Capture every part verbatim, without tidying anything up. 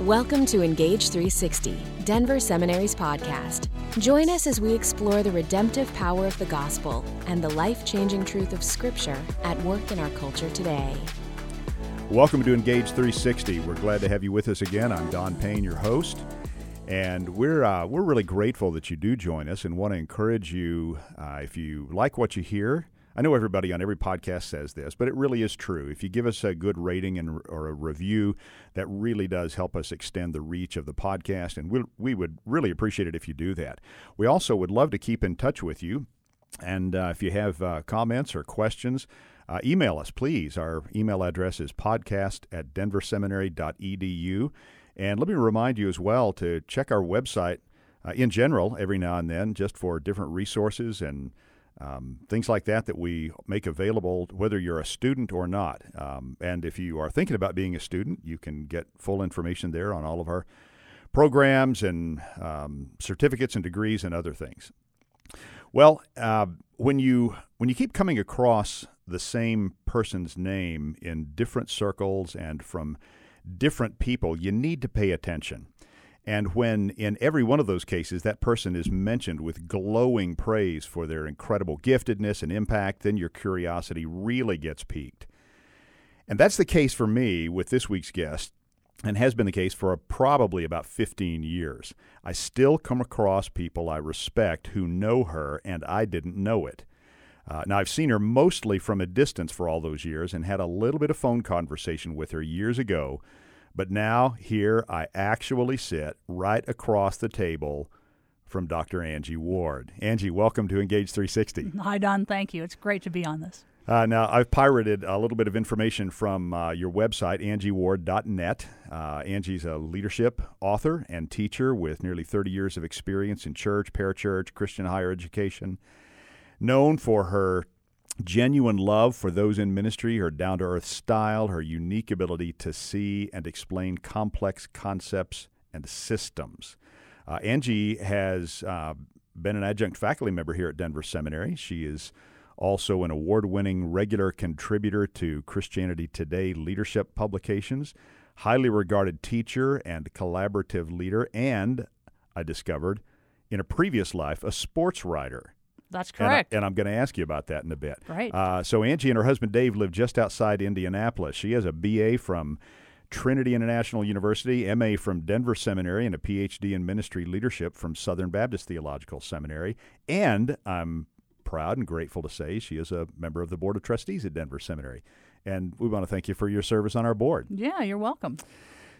Welcome to Engage three sixty, Denver Seminary's podcast. Join us as we explore the redemptive power of the gospel and the life-changing truth of Scripture at work in our culture today. Welcome to Engage three sixty. We're glad to have you with us again. I'm Don Payne, your host, and we're uh, we're really grateful that you do join us, and want to encourage you uh, if you like what you hear. I know everybody on every podcast says this, but it really is true. If you give us a good rating and or a review, that really does help us extend the reach of the podcast, and we we would really appreciate it if you do that. We also would love to keep in touch with you, and uh, if you have uh, comments or questions, uh, email us, please. Our email address is podcast at denverseminary dot e d u, and let me remind you as well to check our website uh, in general every now and then just for different resources and Um, things like that that we make available whether you're a student or not. Um, and if you are thinking about being a student, you can get full information there on all of our programs and um, certificates and degrees and other things. Well, uh, when you when you keep coming across the same person's name in different circles and from different people, you need to pay attention. And when, in every one of those cases, that person is mentioned with glowing praise for their incredible giftedness and impact, then your curiosity really gets piqued. And that's the case for me with this week's guest, and has been the case for probably about fifteen years. I still come across people I respect who know her, and I didn't know it. Uh, now, I've seen her mostly from a distance for all those years and had a little bit of phone conversation with her years ago. But now, here, I actually sit right across the table from Doctor Angie Ward. Angie, welcome to Engage three sixty. Hi, Don. Thank you. It's great to be on this. Uh, now, I've pirated a little bit of information from uh, your website, angie ward dot net. Uh, Angie's a leadership author and teacher with nearly thirty years of experience in church, parachurch, Christian higher education, known for her genuine love for those in ministry, her down-to-earth style, her unique ability to see and explain complex concepts and systems. Uh, Angie has uh, been an adjunct faculty member here at Denver Seminary. She is also an award-winning regular contributor to Christianity Today leadership publications, highly regarded teacher and collaborative leader, and, I discovered, in a previous life, a sports writer. That's correct. And, I, and I'm going to ask you about that in a bit. Right. Uh, so Angie and her husband Dave live just outside Indianapolis. She has a B A from Trinity International University, M A from Denver Seminary, and a P H D in ministry leadership from Southern Baptist Theological Seminary. And I'm proud and grateful to say she is a member of the Board of Trustees at Denver Seminary. And we want to thank you for your service on our board. Yeah, you're welcome.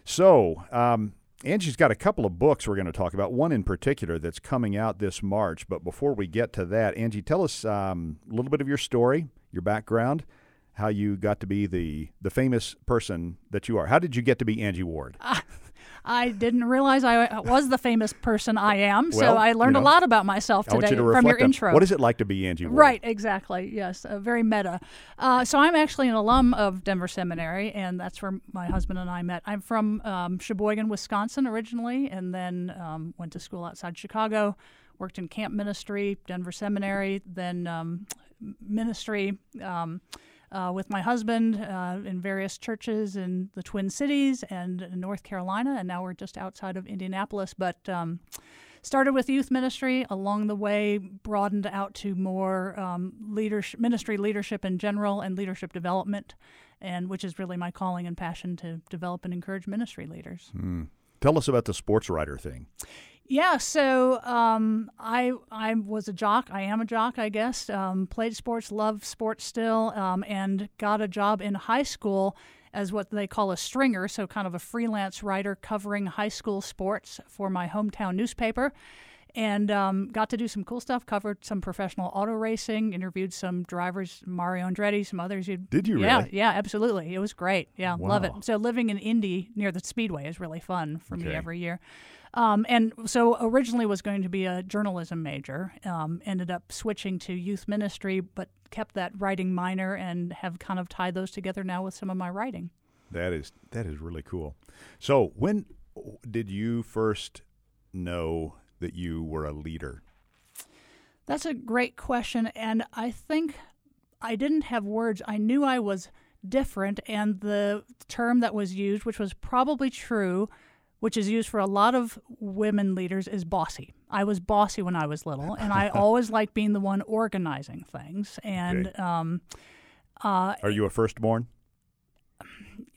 So um Angie's got a couple of books we're going to talk about, one in particular that's coming out this March. But before we get to that, Angie, tell us um, a little bit of your story, your background, how you got to be the, the famous person that you are. How did you get to be Angie Ward? Uh, I didn't realize I was the famous person I am, well, so I learned you know, a lot about myself today you from your on, intro. What is it like to be Angie Ward? Right, exactly, yes, uh, very meta. Uh, so I'm actually an alum of Denver Seminary, and that's where my husband and I met. I'm from um, Sheboygan, Wisconsin originally, and then um, went to school outside Chicago, worked in camp ministry, Denver Seminary, then um, ministry um Uh, with my husband uh, in various churches in the Twin Cities and in North Carolina, and now we're just outside of Indianapolis. But um, started with youth ministry, along the way broadened out to more um, leadership, ministry leadership in general and leadership development, and which is really my calling and passion to develop and encourage ministry leaders. Mm. Tell us about the sports writer thing. Yeah, so um, I I was a jock. I am a jock, I guess. Um, played sports, loved sports still, um, and got a job in high school as what they call a stringer, so kind of a freelance writer covering high school sports for my hometown newspaper. And um, got to do some cool stuff, covered some professional auto racing, interviewed some drivers, Mario Andretti, some others. You'd, Did you yeah, really? Yeah, absolutely. It was great. Yeah, wow. Love it. So living in Indy near the Speedway is really fun for okay. me every year. Um, and so originally was going to be a journalism major, um, ended up switching to youth ministry, but kept that writing minor and have kind of tied those together now with some of my writing. That is that is really cool. So when did you first know that you were a leader? That's a great question, and I think I didn't have words. I knew I was different, and the term that was used, which was probably true, which is used for a lot of women leaders, is bossy. I was bossy when I was little, and I always liked being the one organizing things. And okay. um, uh, Are you a firstborn?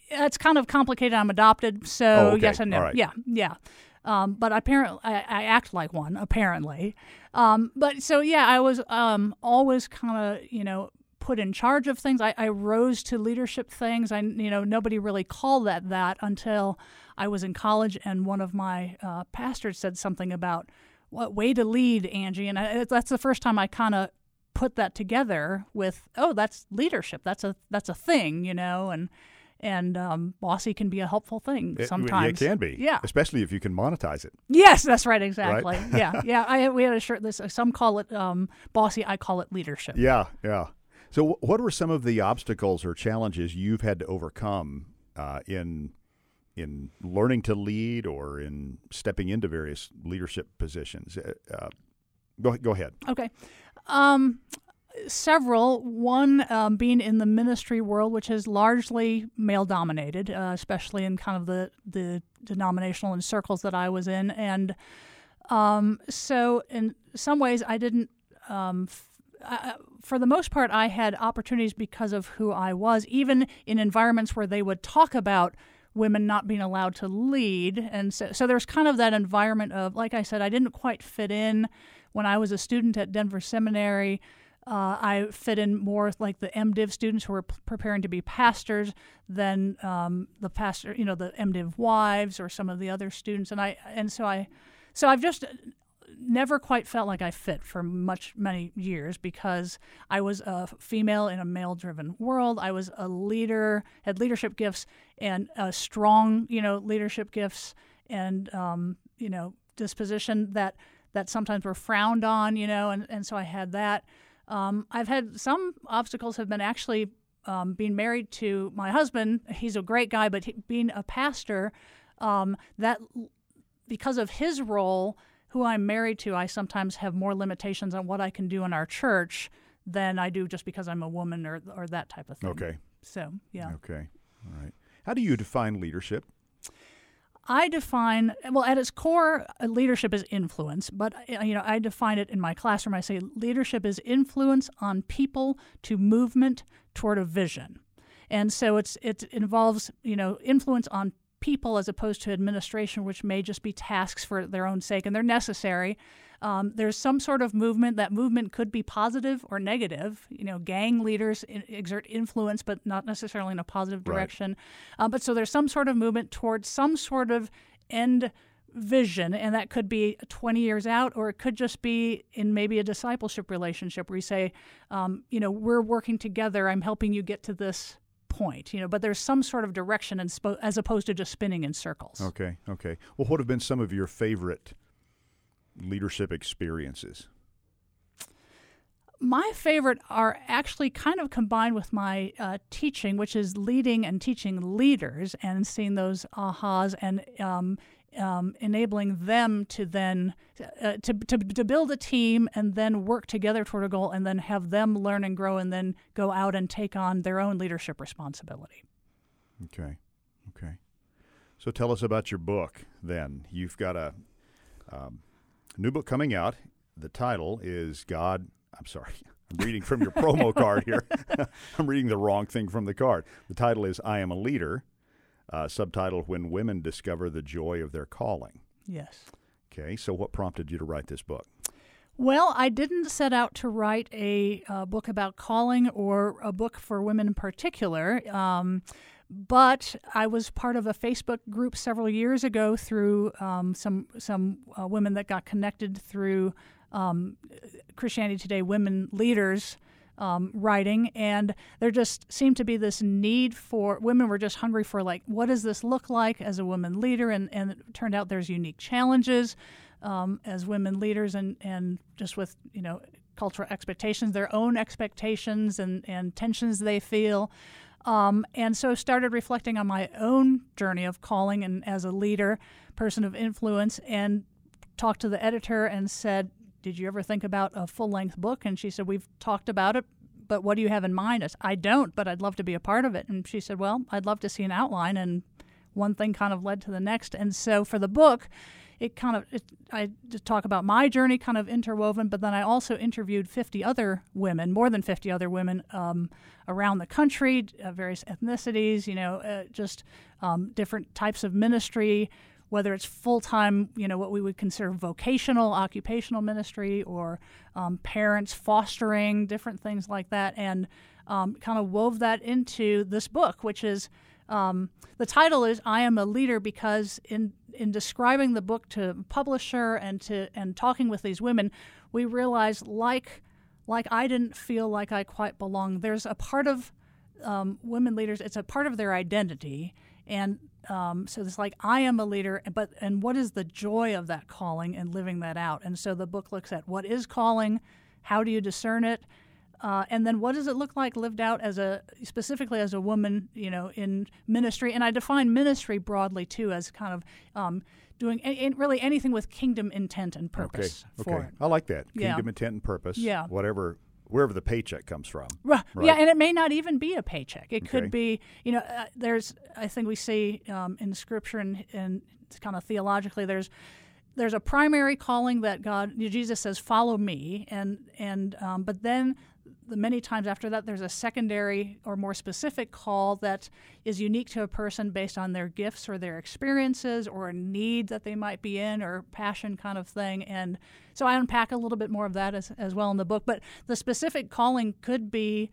It's kind of complicated. I'm adopted, so oh, okay. yes and no. Right. Yeah, yeah. Um, but apparently, I, I act like one, apparently. Um, but so, yeah, I was um, always kind of, you know, put in charge of things. I, I rose to leadership things. I, you know, nobody really called that that until I was in college, and one of my uh, pastors said something about what way to lead, Angie. And I, that's the first time I kind of put that together with, oh, that's leadership. That's a that's a thing, you know, and and um, bossy can be a helpful thing sometimes. It, it can be, yeah, especially if you can monetize it. Yes, that's right, exactly. Right? yeah, yeah. I we had a shirt. This some call it um, bossy. I call it leadership. Yeah, yeah. So what were some of the obstacles or challenges you've had to overcome uh, in in learning to lead or in stepping into various leadership positions? Uh, go, go ahead. Okay. Um, several. One um, being in the ministry world, which is largely male-dominated, uh, especially in kind of the, the denominational and circles that I was in. And um, so in some ways I didn't um, – Uh, for the most part, I had opportunities because of who I was, even in environments where they would talk about women not being allowed to lead. And so, so there's kind of that environment of, like I said, I didn't quite fit in. When I was a student at Denver Seminary, uh, I fit in more like the MDiv students who were p- preparing to be pastors than um, the pastor, you know, the MDiv wives or some of the other students. And I, and so I, so I've just never quite felt like I fit for much, many years because I was a female in a male-driven world. I was a leader, had leadership gifts and a strong, you know, leadership gifts and, um, you know, disposition that, that sometimes were frowned on, you know, and, and so I had that. Um, I've had some obstacles have been actually um, being married to my husband. He's a great guy, but he, being a pastor, um, that because of his role, who I'm married to, I sometimes have more limitations on what I can do in our church than I do just because I'm a woman or or that type of thing. Okay. So, yeah. Okay. All right. How do you define leadership? I define, well, at its core, leadership is influence, but, you know, I define it in my classroom. I say leadership is influence on people to movement toward a vision. And so it's it involves, you know, influence on people as opposed to administration, which may just be tasks for their own sake, and they're necessary. Um, there's some sort of movement. That movement could be positive or negative. You know, gang leaders in, exert influence, but not necessarily in a positive direction. Right. Uh, but so there's some sort of movement towards some sort of end vision, and that could be twenty years out, or it could just be in maybe a discipleship relationship where you say, um, you know, we're working together. I'm helping you get to this point, you know, but there's some sort of direction and spo- as opposed to just spinning in circles. Okay, okay. Well, what have been some of your favorite leadership experiences? My favorite are actually kind of combined with my uh, teaching, which is leading and teaching leaders and seeing those ahas and um, um, enabling them to then uh, to, to to build a team and then work together toward a goal and then have them learn and grow and then go out and take on their own leadership responsibility. Okay, okay. So tell us about your book then. You've got a um, new book coming out. The title is God, I'm sorry, I'm reading from your promo card here. I'm reading the wrong thing from the card. The title is I Am a Leader. Uh, subtitle, When Women Discover the Joy of Their Calling. Yes. Okay, so what prompted you to write this book? Well, I didn't set out to write a uh, book about calling or a book for women in particular, um, but I was part of a Facebook group several years ago through um, some, some uh, women that got connected through um, Christianity Today Women Leaders Um, writing, and there just seemed to be this need for, women were just hungry for, like, what does this look like as a woman leader? And, and it turned out there's unique challenges um, as women leaders and, and just with, you know, cultural expectations, their own expectations and, and tensions they feel. Um, and so started reflecting on my own journey of calling and as a leader, person of influence, and talked to the editor and said, did you ever think about a full-length book? And she said, we've talked about it, but what do you have in mind? I said, I don't, but I'd love to be a part of it. And she said, well, I'd love to see an outline and one thing kind of led to the next. And so for the book, it kind of it, I just talk about my journey kind of interwoven, but then I also interviewed fifty other women, more than fifty other women um, around the country, uh, various ethnicities, you know, uh, just um, different types of ministry, whether it's full-time, you know, what we would consider vocational, occupational ministry, or um, parents fostering, different things like that, and um, kind of wove that into this book, which is Um, the title is "I Am a Leader," because in in describing the book to a publisher and to and talking with these women, we realized like like I didn't feel like I quite belonged. There's a part of um, women leaders; it's a part of their identity, and um, so it's like I am a leader. But and what is the joy of that calling and living that out? And so the book looks at what is calling, how do you discern it. Uh, and then what does it look like lived out as a, specifically as a woman, you know, in ministry? And I define ministry broadly, too, as kind of um, doing a- really anything with kingdom intent and purpose. Okay, for okay. It. I like that. Yeah. Kingdom intent and purpose. Yeah. Whatever, wherever the paycheck comes from. Right. right. Yeah, and it may not even be a paycheck. It okay. could be, you know, uh, there's, I think we see um, in Scripture and, and kind of theologically, there's, There's a primary calling that God, Jesus says, "Follow me," and and um, but then the many times after that, there's a secondary or more specific call that is unique to a person based on their gifts or their experiences or a need that they might be in or passion kind of thing. And so I unpack a little bit more of that as as well in the book. But the specific calling could be,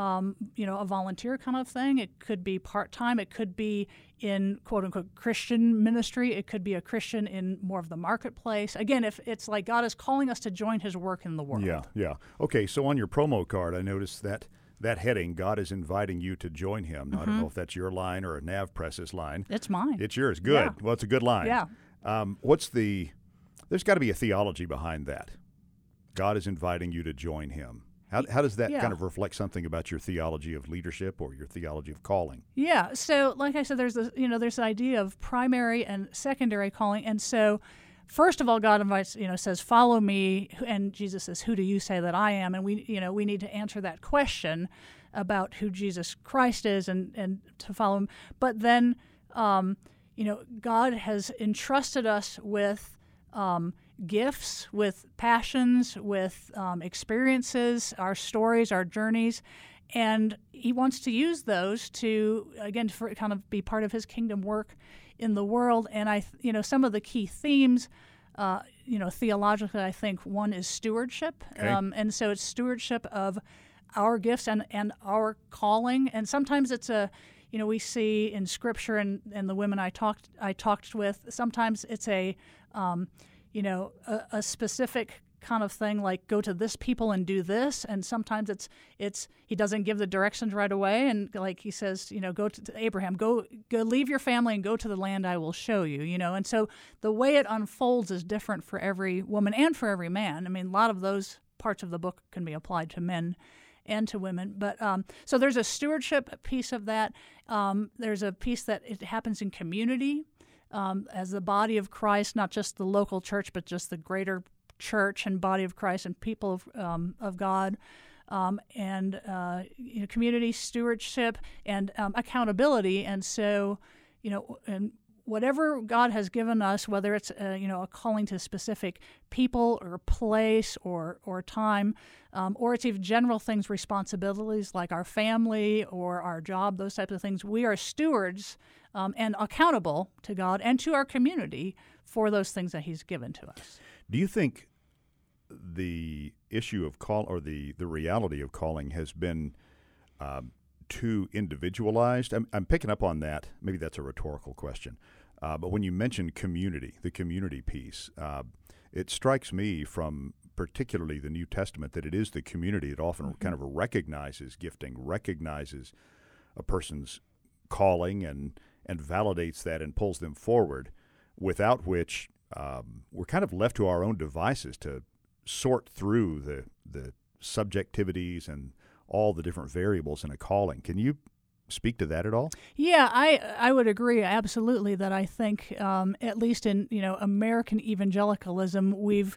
um, you know, a volunteer kind of thing. It could be part time. It could be in quote-unquote Christian ministry. It could be a Christian in more of the marketplace. Again, if it's like God is calling us to join his work in the world. Yeah, yeah. Okay, so on your promo card, I noticed that that heading, God is inviting you to join him. Now, mm-hmm. I don't know if that's your line or a Nav Press's line. It's mine. It's yours. Good. Yeah. Well, it's a good line. Yeah. Um, what's the, there's got to be a theology behind that. God is inviting you to join him. How, how does that yeah. kind of reflect something about your theology of leadership or your theology of calling? Yeah, so like I said, there's this, you know, there's the idea of primary and secondary calling, and so first of all, God invites, you know, says, "Follow me," and Jesus says, "Who do you say that I am?" And we, you know, we need to answer that question about who Jesus Christ is and and to follow him. But then, um, you know, God has entrusted us with Um, gifts, with passions, with um, experiences, our stories, our journeys, and he wants to use those to, again, for kind of be part of his kingdom work in the world. And I, you know, some of the key themes, uh, you know, theologically, I think one is stewardship, okay. um, and so it's stewardship of our gifts and and our calling. And sometimes it's a, you know, we see in Scripture and and the women I talked I talked with, sometimes it's a um, you know, a, a specific kind of thing like go to this people and do this. And sometimes it's, it's he doesn't give the directions right away. And like he says, you know, go to Abraham, go, go leave your family and go to the land I will show you, you know. And so the way it unfolds is different for every woman and for every man. I mean, a lot of those parts of the book can be applied to men and to women. But um, so there's a stewardship piece of that. Um, there's a piece that it happens in community. Um, as the body of Christ, not just the local church, but just the greater church and body of Christ and people of um, of God, um, and uh, you know, community stewardship and um, accountability. And so, you know, and whatever God has given us, whether it's uh, you know, a calling to specific people or place or or time, um, or it's even general things, responsibilities like our family or our job, those types of things, we are stewards. Um, and accountable to God and to our community for those things that he's given to us. Do you think the issue of call or the, the reality of calling has been um, too individualized? I'm, I'm picking up on that. Maybe that's a rhetorical question. Uh, but when you mentioned community, the community piece, uh, it strikes me from particularly the New Testament that it is the community that often mm-hmm. kind of recognizes gifting, recognizes a person's calling and and validates that and pulls them forward, without which um, we're kind of left to our own devices to sort through the the subjectivities and all the different variables in a calling. Can you speak to that at all? Yeah, I I would agree absolutely that I think um, at least in, you know, American evangelicalism, we've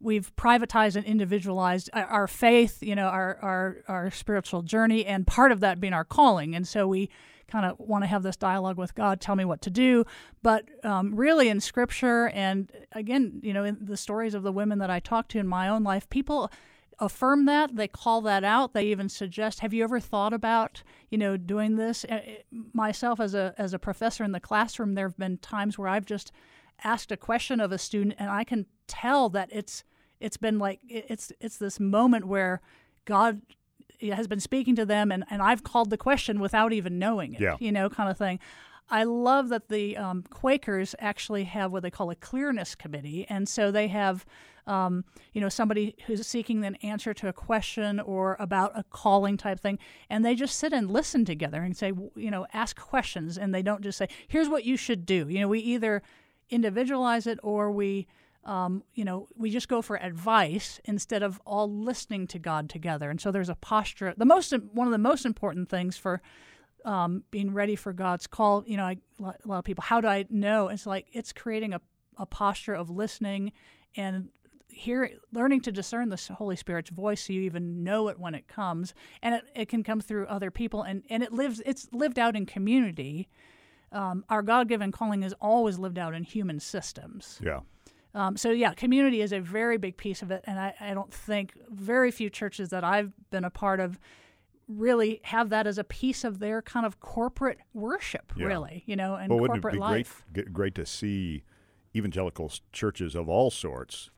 we've privatized and individualized our faith, you know, our our our spiritual journey, and part of that being our calling, and so we kind of want to have this dialogue with God, tell me what to do. But um, really in Scripture, and again, you know, in the stories of the women that I talked to in my own life, people affirm that, they call that out, they even suggest, have you ever thought about, you know, doing this? Myself as a as a professor in the classroom, there have been times where I've just asked a question of a student, and I can tell that it's it's been like, it's it's this moment where God has been speaking to them, and, and I've called the question without even knowing it, yeah. you know, kind of thing. I love that the um, Quakers actually have what they call a clearness committee, and so they have, um, you know, somebody who's seeking an answer to a question or about a calling type thing, and they just sit and listen together and say, you know, ask questions, and they don't just say, here's what you should do. You know, we either individualize it or we... Um, you know, we just go for advice instead of all listening to God together. And so there's a posture. The most one of the most important things for um, being ready for God's call, you know, I, a lot of people, how do I know? It's like it's creating a, a posture of listening and hearing, learning to discern the Holy Spirit's voice so you even know it when it comes. And it, it can come through other people. And, and it lives. It's lived out in community. Um, our God-given calling is always lived out in human systems. Yeah. Um, so, yeah, community is a very big piece of it, and I, I don't think very few churches that I've been a part of really have that as a piece of their kind of corporate worship, yeah. really, you know, and well, corporate life. Well, wouldn't it be great, great to see evangelical churches of all sorts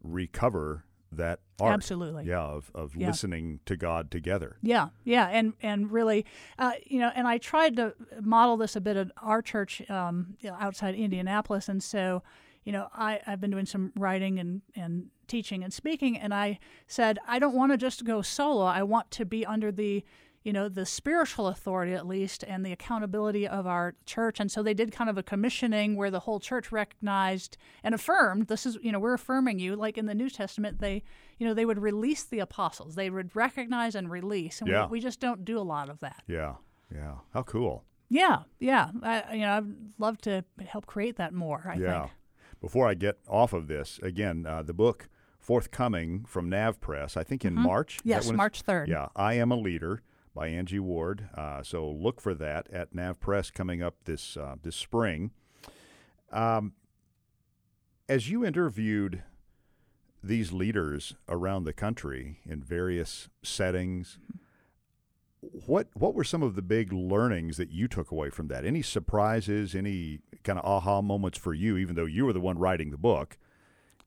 recover that art, absolutely, yeah, of, of yeah. listening to God together. Yeah, yeah, and and really, uh, you know, and I tried to model this a bit at our church um, outside Indianapolis, and so... You know, I, I've been doing some writing and, and teaching and speaking, and I said, I don't want to just go solo. I want to be under the, you know, the spiritual authority at least and the accountability of our church. And so they did kind of a commissioning where the whole church recognized and affirmed, this is, you know, we're affirming you. Like in the New Testament, they, you know, they would release the apostles. They would recognize and release, and yeah. we, we just don't do a lot of that. Yeah, yeah. How cool. Yeah, yeah. I, you know, I'd love to help create that more, I yeah. think. Before I get off of this, again, uh, the book forthcoming from Nav Press, I think in mm-hmm. March. Yes, March third. Yeah, I Am a Leader by Angie Ward. Uh, so look for that at Nav Press coming up this uh, this spring. Um, as you interviewed these leaders around the country in various settings, what what were some of the big learnings that you took away from that? Any surprises, any kind of aha moments for you, even though you were the one writing the book?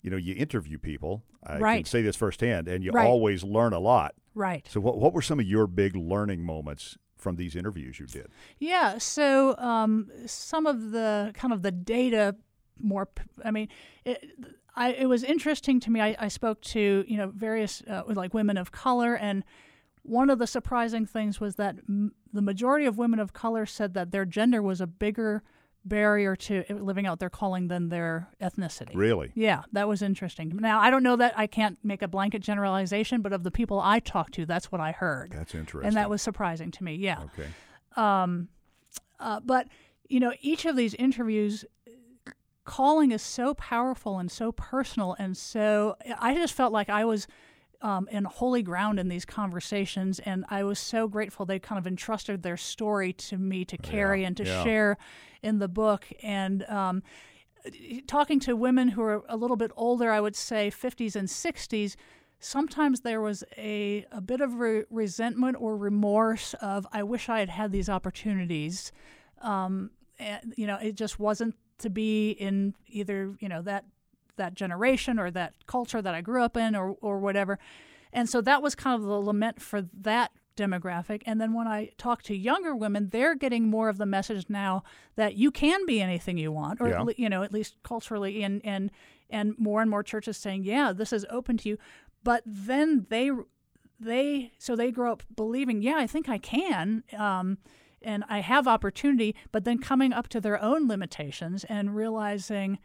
You know, you interview people. I right. can say this firsthand, and you right. always learn a lot. Right. So what what were some of your big learning moments from these interviews you did? Yeah, so um, some of the kind of the data more, I mean, it, I, it was interesting to me. I, I spoke to, you know, various, uh, like women of color, and one of the surprising things was that m- the majority of women of color said that their gender was a bigger barrier to living out their calling than their ethnicity. Really? Yeah, that was interesting. Now, I don't know that I can't make a blanket generalization, but of the people I talked to, that's what I heard. That's interesting. And that was surprising to me, yeah. Okay. Um, uh, but, you know, each of these interviews, calling is so powerful and so personal, and so I just felt like I was... Um, and holy ground in these conversations, and I was so grateful they kind of entrusted their story to me to carry yeah, and to yeah. share in the book. And um, talking to women who are a little bit older, I would say fifties and sixties, sometimes there was a, a bit of re- resentment or remorse of, I wish I had had these opportunities. Um, and, you know, it just wasn't to be in either, you know, that that generation or that culture that I grew up in or or whatever. And so that was kind of the lament for that demographic. And then when I talk to younger women, they're getting more of the message now that you can be anything you want, or, yeah. you know, at least culturally, and, and, and more and more churches saying, yeah, this is open to you. But then they, they so they grow up believing, yeah, I think I can, um, and I have opportunity, but then coming up to their own limitations and realizing,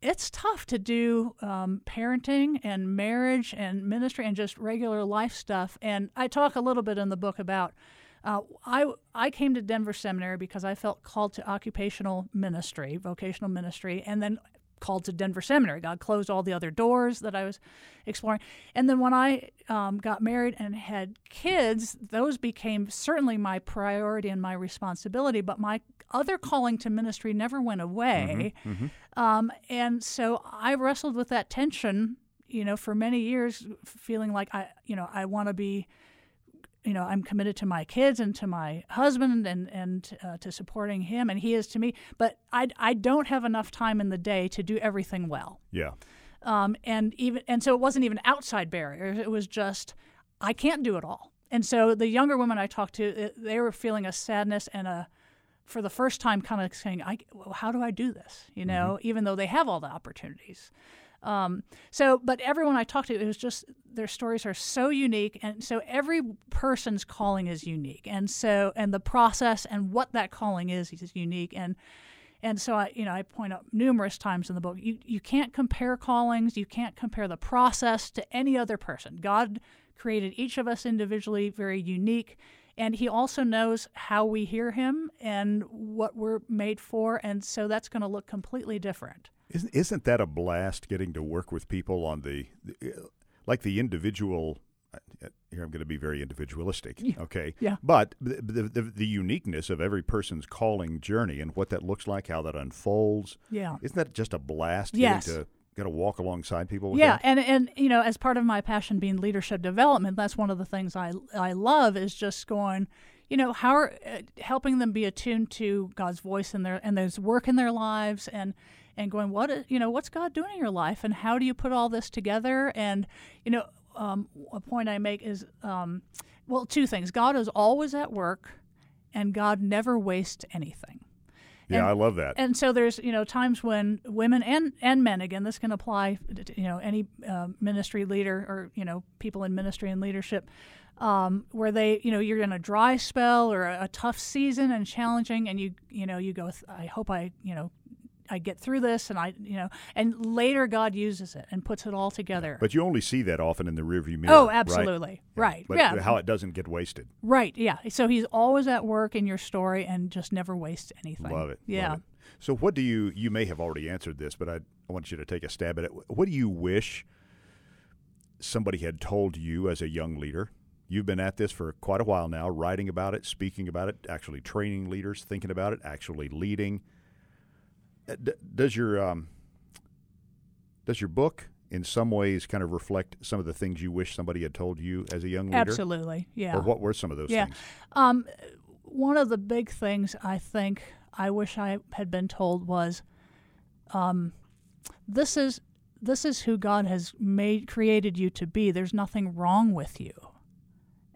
it's tough to do um, parenting and marriage and ministry and just regular life stuff. And I talk a little bit in the book about uh, I I came to Denver Seminary because I felt called to occupational ministry, vocational ministry, and then called to Denver Seminary. God closed all the other doors that I was exploring. And then when I um, got married and had kids, those became certainly my priority and my responsibility, but my other calling to ministry never went away. Mm-hmm, mm-hmm. Um, and so I wrestled with that tension, you know, for many years, feeling like I, you know, I want to be, you know, I'm committed to my kids and to my husband and and uh, to supporting him, and he is to me. But I, I don't have enough time in the day to do everything well. Yeah. Um. And even and so it wasn't even outside barriers. It was just I can't do it all. And so the younger women I talked to, they were feeling a sadness and a, for the first time, kind of saying, I, well, how do I do this? You know, mm-hmm. even though they have all the opportunities. Um, so, but everyone I talked to, it was just, their stories are so unique. And so every person's calling is unique. And so, and the process and what that calling is, is unique. And, and so I, you know, I point out numerous times in the book, you, you can't compare callings. You can't compare the process to any other person. God created each of us individually, very unique. And he also knows how we hear him and what we're made for. And so that's going to look completely different. Isn't isn't that a blast, getting to work with people on the, the like the individual? Here I'm going to be very individualistic, okay? Yeah. But the, the the uniqueness of every person's calling journey and what that looks like, how that unfolds. Yeah. Isn't that just a blast? Yes. Getting to get to walk alongside people. With yeah, that? and and you know, as part of my passion being leadership development, that's one of the things I I love is just going. You know, how are, uh, helping them be attuned to God's voice in their and there's work in their lives, and and going, what is, you know, what's God doing in your life, and how do you put all this together? And you know, um, a point I make is, um, well, two things: God is always at work, and God never wastes anything. Yeah, and, I love that. And so there's, you know, times when women and, and men, again, this can apply to, you know, any uh, ministry leader or, you know, people in ministry and leadership, um, where they, you know, you're in a dry spell or a, a tough season and challenging, and you, you know, you go, I hope I, you know, I get through this, and I, you know, and later God uses it and puts it all together. But you only see that often in the rearview mirror. Oh, absolutely. Right. Yeah. Right. Yeah. But how it doesn't get wasted. Right. Yeah. So he's always at work in your story and just never wastes anything. Love it. Yeah. Love it. So what do you, you may have already answered this, but I, I want you to take a stab at it. What do you wish somebody had told you as a young leader? You've been at this for quite a while now, writing about it, speaking about it, actually training leaders, thinking about it, actually leading. Does your um, does your book in some ways kind of reflect some of the things you wish somebody had told you as a young leader? Absolutely, yeah. Or what were some of those yeah. things? Um, one of the big things I think I wish I had been told was, um, this is this is who God has made created you to be. There's nothing wrong with you.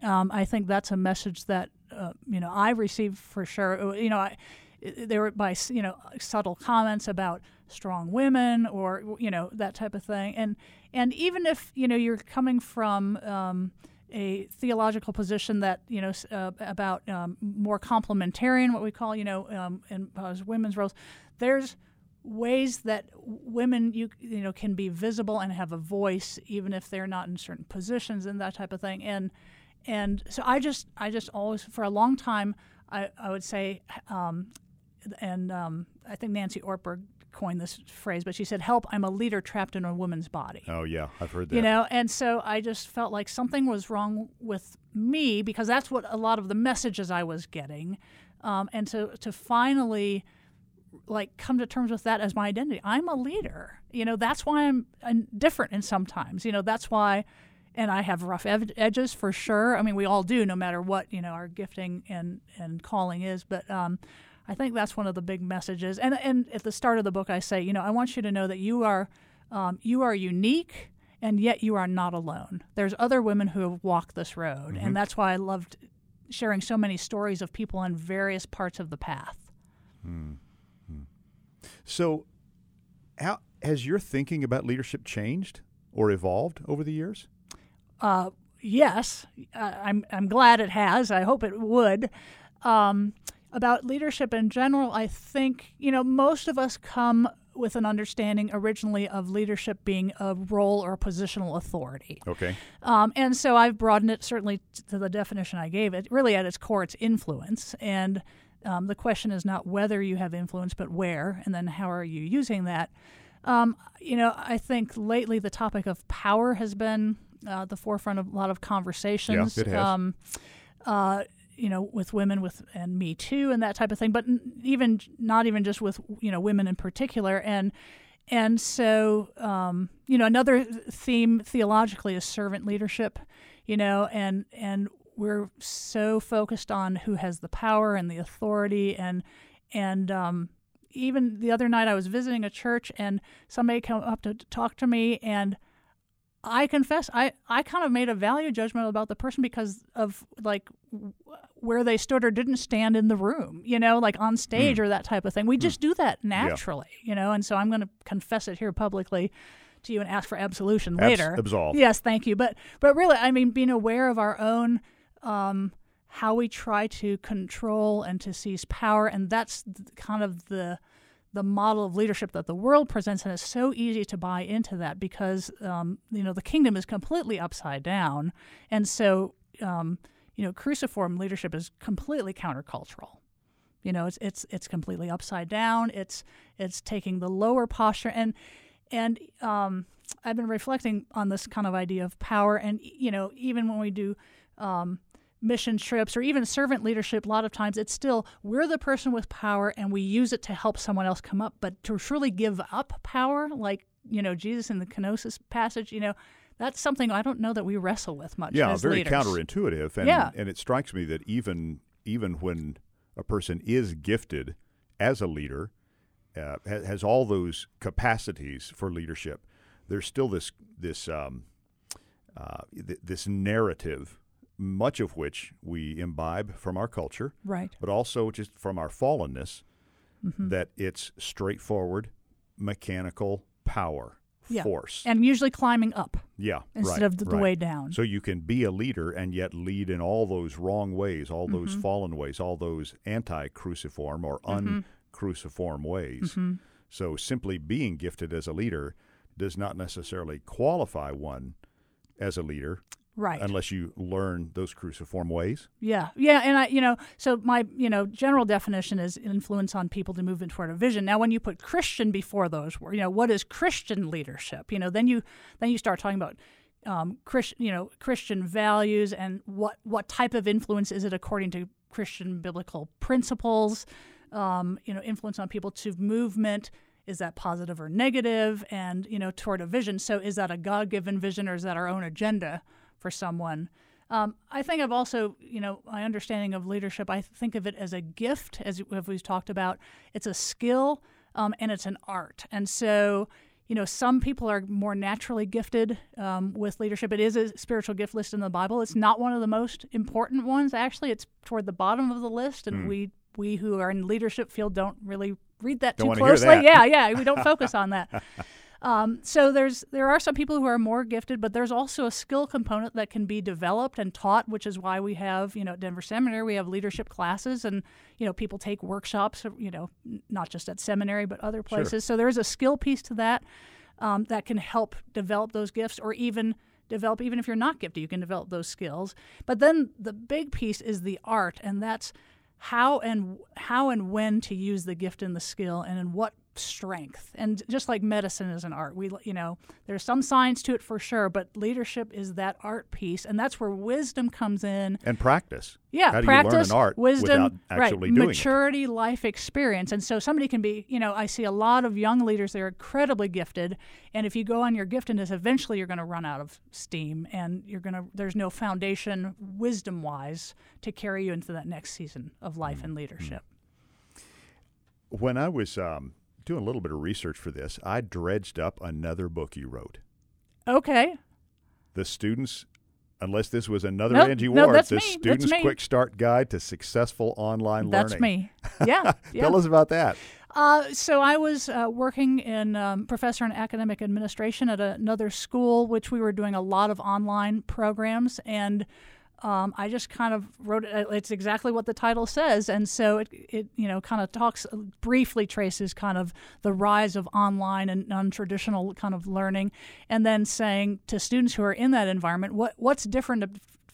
Um, I think that's a message that uh, you know I received for sure. You know I. They were by, you know, subtle comments about strong women or, you know, that type of thing. And and even if, you know, you're coming from um, a theological position that, you know, uh, about um, more complementarian, what we call, you know, um, in uh, women's roles, there's ways that women, you you know, can be visible and have a voice, even if they're not in certain positions and that type of thing. And and so I just, I just always, for a long time, I, I would say, um, and um, I think Nancy Ortberg coined this phrase, but she said, help, I'm a leader trapped in a woman's body. Oh, yeah, I've heard that. You know, and so I just felt like something was wrong with me because that's what a lot of the messages I was getting. Um, and so to finally, like, come to terms with that as my identity. I'm a leader. You know, that's why I'm, I'm different in sometimes. You know, that's why... And I have rough ed- edges for sure. I mean, we all do, no matter what, you know, our gifting and, and calling is. But um, I think that's one of the big messages. And and at the start of the book, I say, you know, I want you to know that you are um, you are unique, and yet you are not alone. There's other women who have walked this road, mm-hmm. and that's why I loved sharing so many stories of people on various parts of the path. Mm-hmm. So, how has your thinking about leadership changed or evolved over the years? Uh, yes, uh, I'm I'm glad it has. I hope it would. Um, about leadership in general, I think, you know, most of us come with an understanding originally of leadership being a role or positional authority. Okay. Um, and so I've broadened it certainly to the definition I gave it. Really at its core, it's influence. And um, the question is not whether you have influence, but where, and then how are you using that? Um, you know, I think lately the topic of power has been uh, the forefront of a lot of conversations. Yeah, it has. Um, uh, you know, with women with and Me Too and that type of thing, but even not even just with, you know, women in particular. And and so, um, you know, another theme theologically is servant leadership, you know, and and we're so focused on who has the power and the authority. And and um, even the other night I was visiting a church and somebody came up to talk to me, and I confess, I, I kind of made a value judgment about the person because of, like, w- where they stood or didn't stand in the room, you know, like on stage mm. or that type of thing. We mm. just do that naturally, yeah. you know, and so I'm going to confess it here publicly to you and ask for absolution Abs- later. Absolve. Yes, thank you. But but really, I mean, being aware of our own, um, how we try to control and to seize power, and that's kind of the... the model of leadership that the world presents, and it's so easy to buy into that because, um, you know, the kingdom is completely upside down. And so, um, you know, cruciform leadership is completely countercultural. You know, it's it's it's completely upside down. It's it's taking the lower posture. And, and um, I've been reflecting on this kind of idea of power. And, you know, even when we do... Um, mission trips or even servant leadership, a lot of times it's still we're the person with power and we use it to help someone else come up. But to truly give up power, like, you know, Jesus in the kenosis passage, you know, that's something I don't know that we wrestle with much. Yeah, as very leaders. Counterintuitive. And, yeah. and it strikes me that even even when a person is gifted as a leader, uh, has, has all those capacities for leadership, there's still this this um, uh, th- this narrative, much of which we imbibe from our culture, right? But also just from our fallenness, mm-hmm. that it's straightforward, mechanical power, yeah. force. And usually climbing up yeah, instead right, of the, the right. way down. So you can be a leader and yet lead in all those wrong ways, all those mm-hmm. fallen ways, all those anti-cruciform or mm-hmm. uncruciform ways. Mm-hmm. So simply being gifted as a leader does not necessarily qualify one as a leader. Right. Unless you learn those cruciform ways. Yeah. Yeah. And I, you know, so my, you know, general definition is influence on people to move in toward a vision. Now, when you put Christian before those words, you know, what is Christian leadership? You know, then you, then you start talking about, um, Christian, you know, Christian values and what, what type of influence is it according to Christian biblical principles, um, you know, influence on people to movement. Is that positive or negative? And, you know, toward a vision. So is that a God-given vision or is that our own agenda? For someone, um, I think I've also, you know, my understanding of leadership, I think of it as a gift, as we've talked about. It's a skill, um, and it's an art. And so, you know, some people are more naturally gifted um, with leadership. It is a spiritual gift list in the Bible. It's not one of the most important ones, actually. It's toward the bottom of the list, and mm. we we who are in leadership field don't really read that don't too closely. That. Yeah, yeah, we don't focus on that. Um, so there's there are some people who are more gifted, but there's also a skill component that can be developed and taught, which is why we have, you know, at Denver Seminary, we have leadership classes and, you know, people take workshops, you know, not just at seminary, but other places. Sure. So there is a skill piece to that um, that can help develop those gifts or even develop, even if you're not gifted, you can develop those skills. But then the big piece is the art, and that's how and how and when to use the gift and the skill and in what strength. And just like medicine is an art, we you know there's some science to it for sure, but leadership is that art piece, and that's where wisdom comes in and practice. Yeah, how do practice, you learn an art wisdom, without actually right, doing maturity, it? Life experience, and so somebody can be. You know, I see a lot of young leaders; they're incredibly gifted, and if you go on your giftedness, eventually you're going to run out of steam, and you're going to there's no foundation wisdom-wise to carry you into that next season of life mm-hmm. and leadership. When I was um, doing a little bit of research for this, I dredged up another book you wrote. Okay. The students, unless this was another nope, Angie Ward, no, that's the me. Students' that's me. Quick Start Guide to Successful Online that's Learning. That's me. Yeah. yeah. Tell us about that. Uh, so I was uh, working in um, professor in academic administration at a, another school, which we were doing a lot of online programs, and Um, I just kind of wrote it. It's exactly what the title says, and so it, it you know, kind of talks briefly, traces kind of the rise of online and non-traditional kind of learning, and then saying to students who are in that environment, what what's different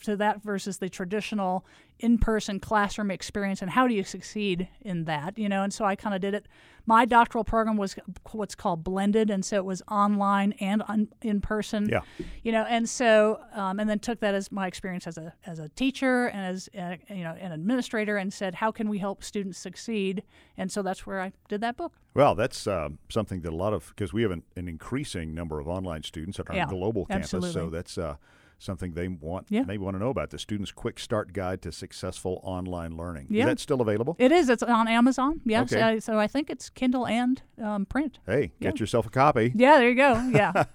to that versus the traditional in-person classroom experience, and how do you succeed in that, you know? And so I kind of did it. My doctoral program was what's called blended, and so it was online and on, in person, yeah. you know, and so, um, and then took that as my experience as a as a teacher and as, a, you know, an administrator, and said, how can we help students succeed? And so that's where I did that book. Well, that's uh, something that a lot of, because we have an, an increasing number of online students at our yeah, global campus, absolutely. so that's... Uh, something they want yeah. they want to know about, the Student's Quick Start Guide to Successful Online Learning. Yeah. Is that still available? It is. It's on Amazon. Yeah. Okay. So, so I think it's Kindle and um, print. Hey, yeah. get yourself a copy. Yeah, there you go. Yeah.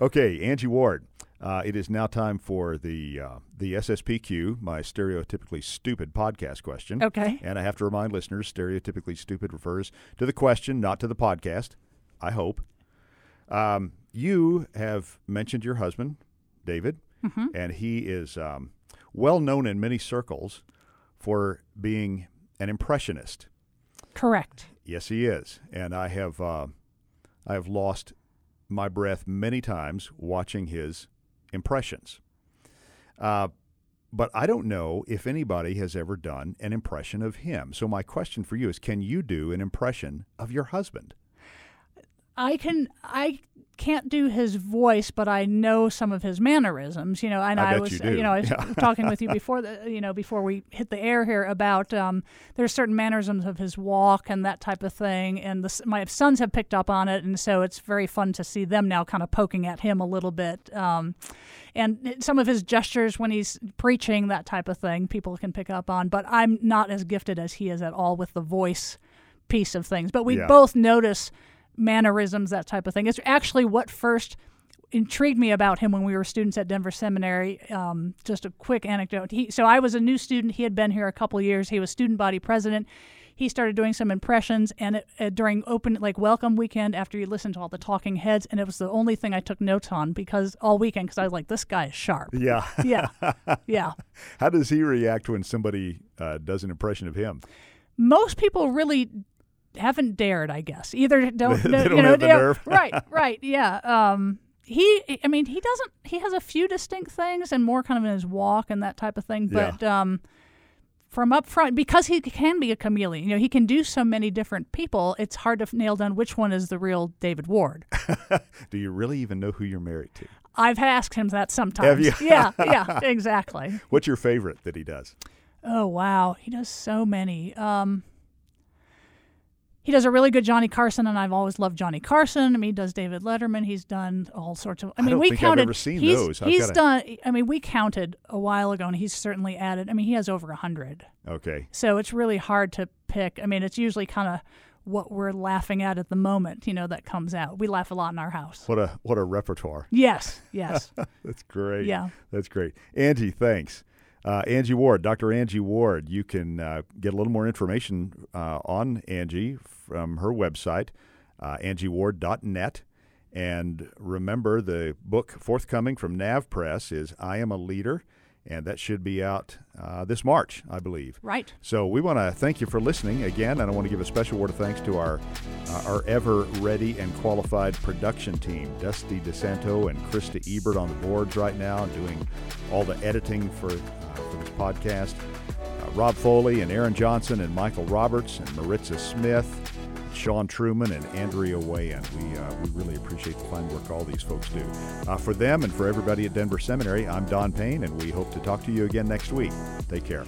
Okay, Angie Ward, uh, it is now time for the uh, the S S P Q, my stereotypically stupid podcast question. Okay. And I have to remind listeners, stereotypically stupid refers to the question, not to the podcast, I hope. Um, you have mentioned your husband, David. Mm-hmm. And he is um, well known in many circles for being an impressionist. Correct. Yes, he is. And I have uh, I have lost my breath many times watching his impressions. Uh, but I don't know if anybody has ever done an impression of him. So my question for you is, can you do an impression of your husband? I can. I can't do his voice, but I know some of his mannerisms. You know, and I, I was, you, you know, I was yeah. talking with you before the, you know, before we hit the air here about um, there's certain mannerisms of his walk and that type of thing, and the, my sons have picked up on it, and so it's very fun to see them now kind of poking at him a little bit, um, and some of his gestures when he's preaching, that type of thing, people can pick up on. But I'm not as gifted as he is at all with the voice piece of things, but we yeah. both notice mannerisms, that type of thing. It's actually what first intrigued me about him when we were students at Denver Seminary. Um, just a quick anecdote. He, so I was a new student. He had been here a couple of years. He was student body president. He started doing some impressions, and it, uh, during open, like, welcome weekend, after you listen to all the talking heads, and it was the only thing I took notes on because all weekend, because I was like, this guy is sharp. Yeah. Yeah. Yeah. How does he react when somebody uh, does an impression of him? Most people really haven't dared, I guess. Either don't, they don't you know, have the nerve. right, right, yeah. Um, he, I mean, he doesn't. He has a few distinct things, and more kind of in his walk and that type of thing. But yeah. um, from up front, because he can be a chameleon. You know, he can do so many different people. It's hard to nail down which one is the real David Ward. Do you really even know who you're married to? I've asked him that sometimes. Have you? Yeah, yeah, exactly. What's your favorite that he does? Oh wow, he does so many. Um, He does a really good Johnny Carson, and I've always loved Johnny Carson. I mean, he does David Letterman. He's done all sorts of. I mean, I don't we think counted. I've ever seen he's, those. I've he's gotta... done. I mean, we counted a while ago, and he's certainly added. I mean, he has over a hundred. Okay. So it's really hard to pick. I mean, it's usually kind of what we're laughing at at the moment. You know, that comes out. We laugh a lot in our house. What a what a repertoire. Yes. Yes. That's great. Yeah. That's great. Angie, thanks. Uh, Angie Ward, Doctor Angie Ward. You can uh, get a little more information uh, on Angie from her website, uh, angie ward dot net. And remember, the book forthcoming from Nav Press is I Am a Leader, and that should be out uh, this March, I believe. Right. So we want to thank you for listening again, and I want to give a special word of thanks to our, uh, our ever-ready and qualified production team, Dusty DeSanto and Krista Ebert on the boards right now, doing all the editing for for this podcast, uh, Rob Foley and Aaron Johnson and Michael Roberts and Maritza Smith, Sean Truman and Andrea Wayan. We uh, we really appreciate the fine work all these folks do. Uh, for them and for everybody at Denver Seminary, I'm Don Payne, and we hope to talk to you again next week. Take care.